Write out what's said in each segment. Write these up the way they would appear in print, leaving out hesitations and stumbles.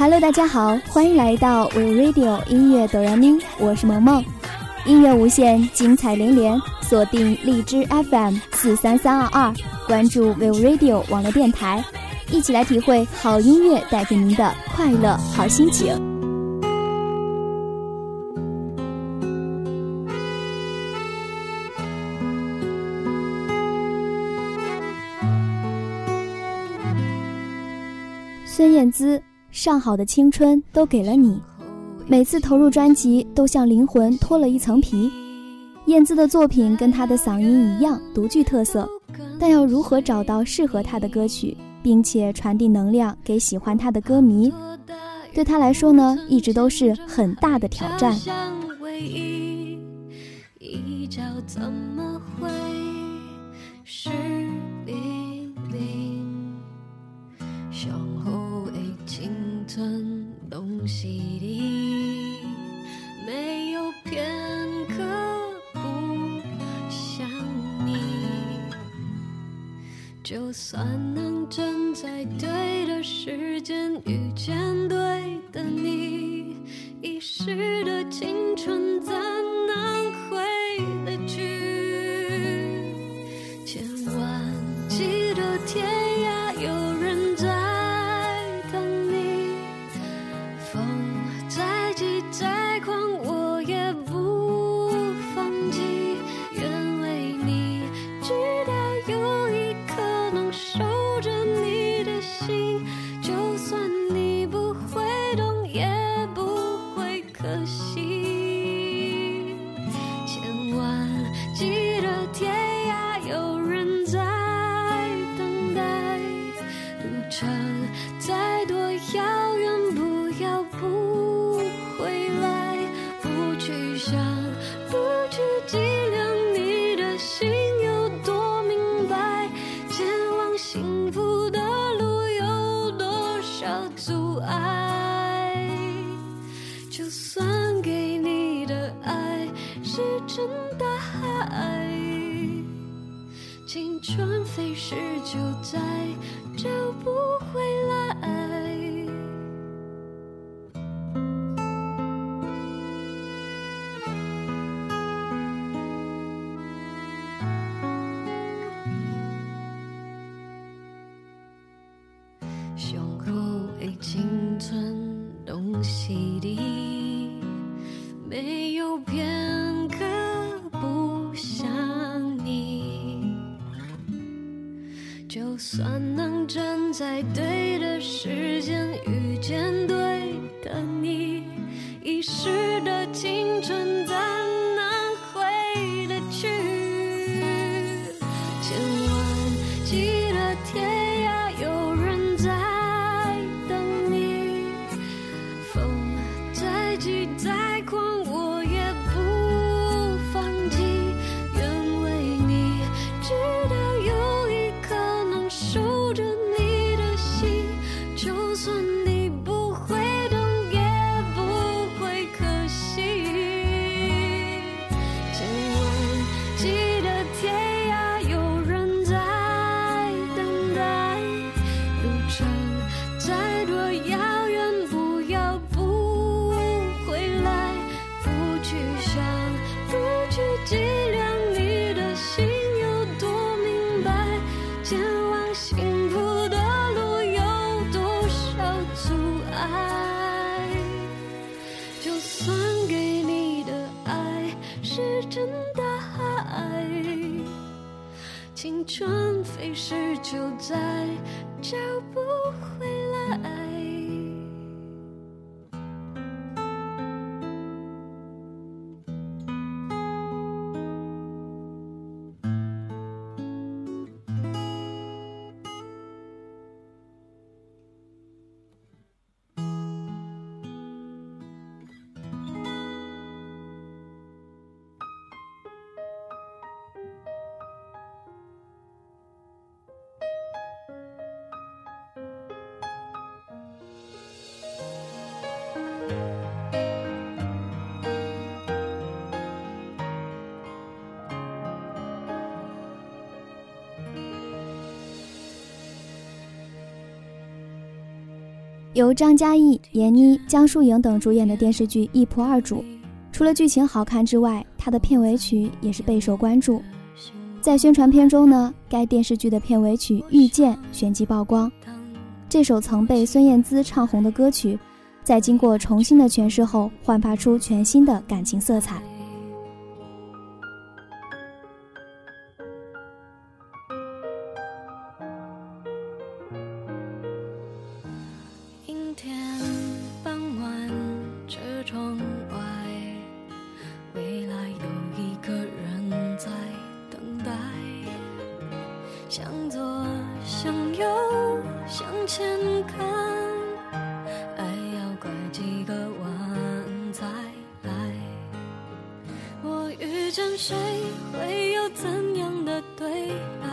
Hello， 大家好，欢迎来到 Viu Radio 音乐哆来咪，我是萌萌。音乐无限，精彩连连，锁定荔枝 FM 43322，关注 Viu Radio 网络电台，一起来体会好音乐带给您的快乐好心情。孙燕姿，上好的青春都给了你。每次投入专辑都像灵魂脱了一层皮。燕姿的作品跟她的嗓音一样独具特色，但要如何找到适合她的歌曲，并且传递能量给喜欢她的歌迷，对她来说呢，一直都是很大的挑战。东西里没有片刻不想你，就算能站在对的时间遇见对的你，遗失的青春怎能回得去？千万记得天涯有人在，再狂我也不放弃，愿为你直到有一颗能守着你的心，就算你不会懂也不会可惜。千万记得天涯有人在等待，路程再多遥远不要不青春飞逝就在，找不回来。胸口的青春东西里没有片刻不想你，就算能站在对的时间遇见对的你，遗失的青春怎能回得去？千万记得天涯有人在等你，风再急再狂我也不放弃，愿为你直到有一颗能守着你的心，就算你不会懂也不会可惜。千万记得天涯有人在等待，路程再多遥远不要不回来，不去想，不去计量你的心有多明白，前往幸福的路有多少阻碍，就算给你的爱是真的爱，青春飞逝就在，找不回来。由张嘉译、闫妮、江疏影等主演的电视剧《一仆二主》，除了剧情好看之外，它的片尾曲也是备受关注。在宣传片中呢，该电视剧的片尾曲《遇见》旋即曝光。这首曾被孙燕姿唱红的歌曲，在经过重新的诠释后，焕发出全新的感情色彩。谁会有怎样的对白？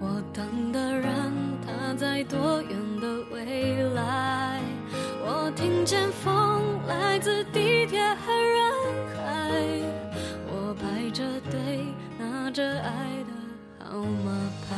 我等的人他在多远的未来？我听见风来自地铁和人海，我排着队拿着爱的号码牌。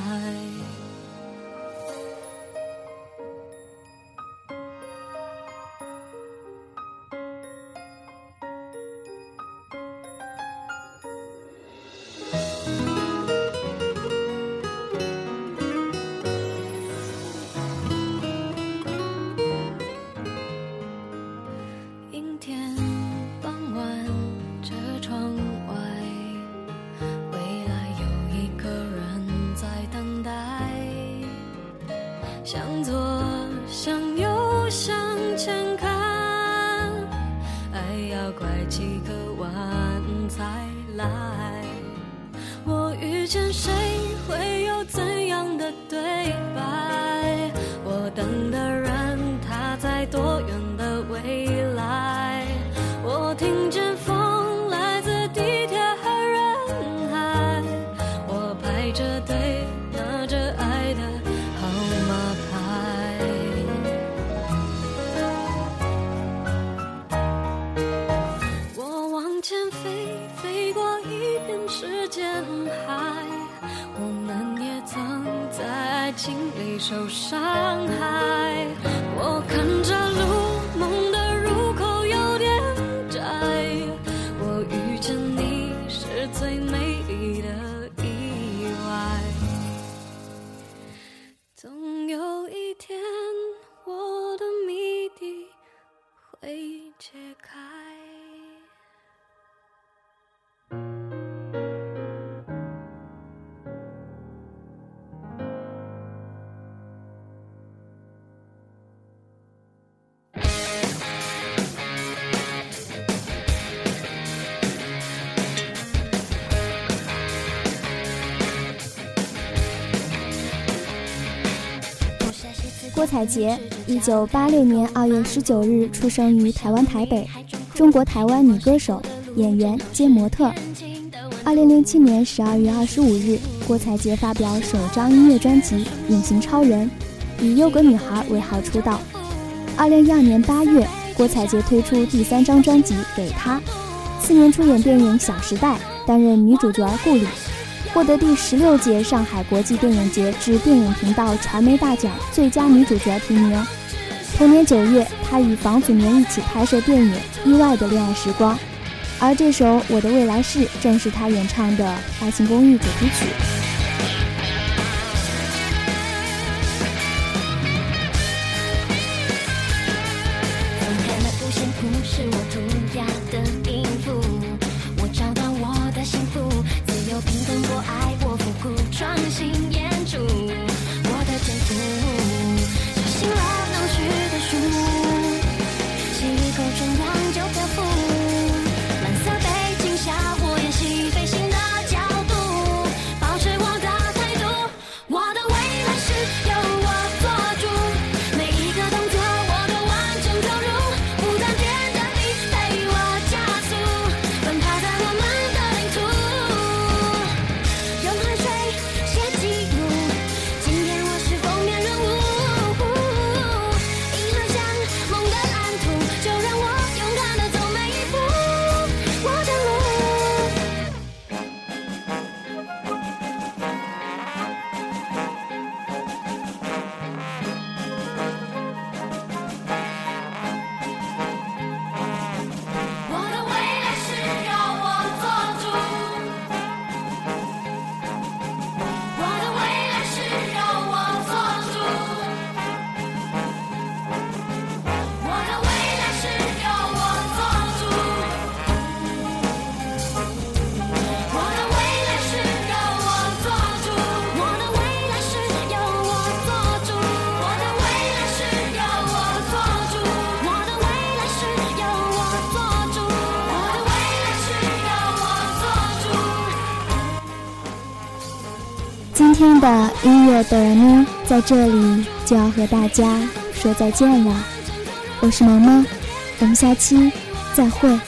向左向右向前看，爱要拐几个弯才来。我遇见谁会有怎样的对白？我等的人他在多远的未来？我听见风来自地铁和人海，我排着队拿着爱的心里受伤害。我看着路，梦的入口有点窄，我遇见你是最美丽的意外。总有一天我的谜底会解开。郭采洁，1986年2月19日出生于台湾台北，中国台湾女歌手、演员兼模特。2007年12月25日，郭采洁发表首张音乐专辑《隐形超人》，以优格女孩为号出道。2012年8月，郭采洁推出第3张专辑《给她》，次年出演电影《小时代》，担任女主角顾里。获得第16届上海国际电影节致电影频道传媒大奖最佳女主角提名。同年9月，她与房祖名一起拍摄电影《意外的恋爱时光》，而这首《我的未来式》正是她演唱的《爱情公寓》主题曲。抱着今天的音乐哆来咪在这里就要和大家说再见了，我是萌萌，我们下期再会。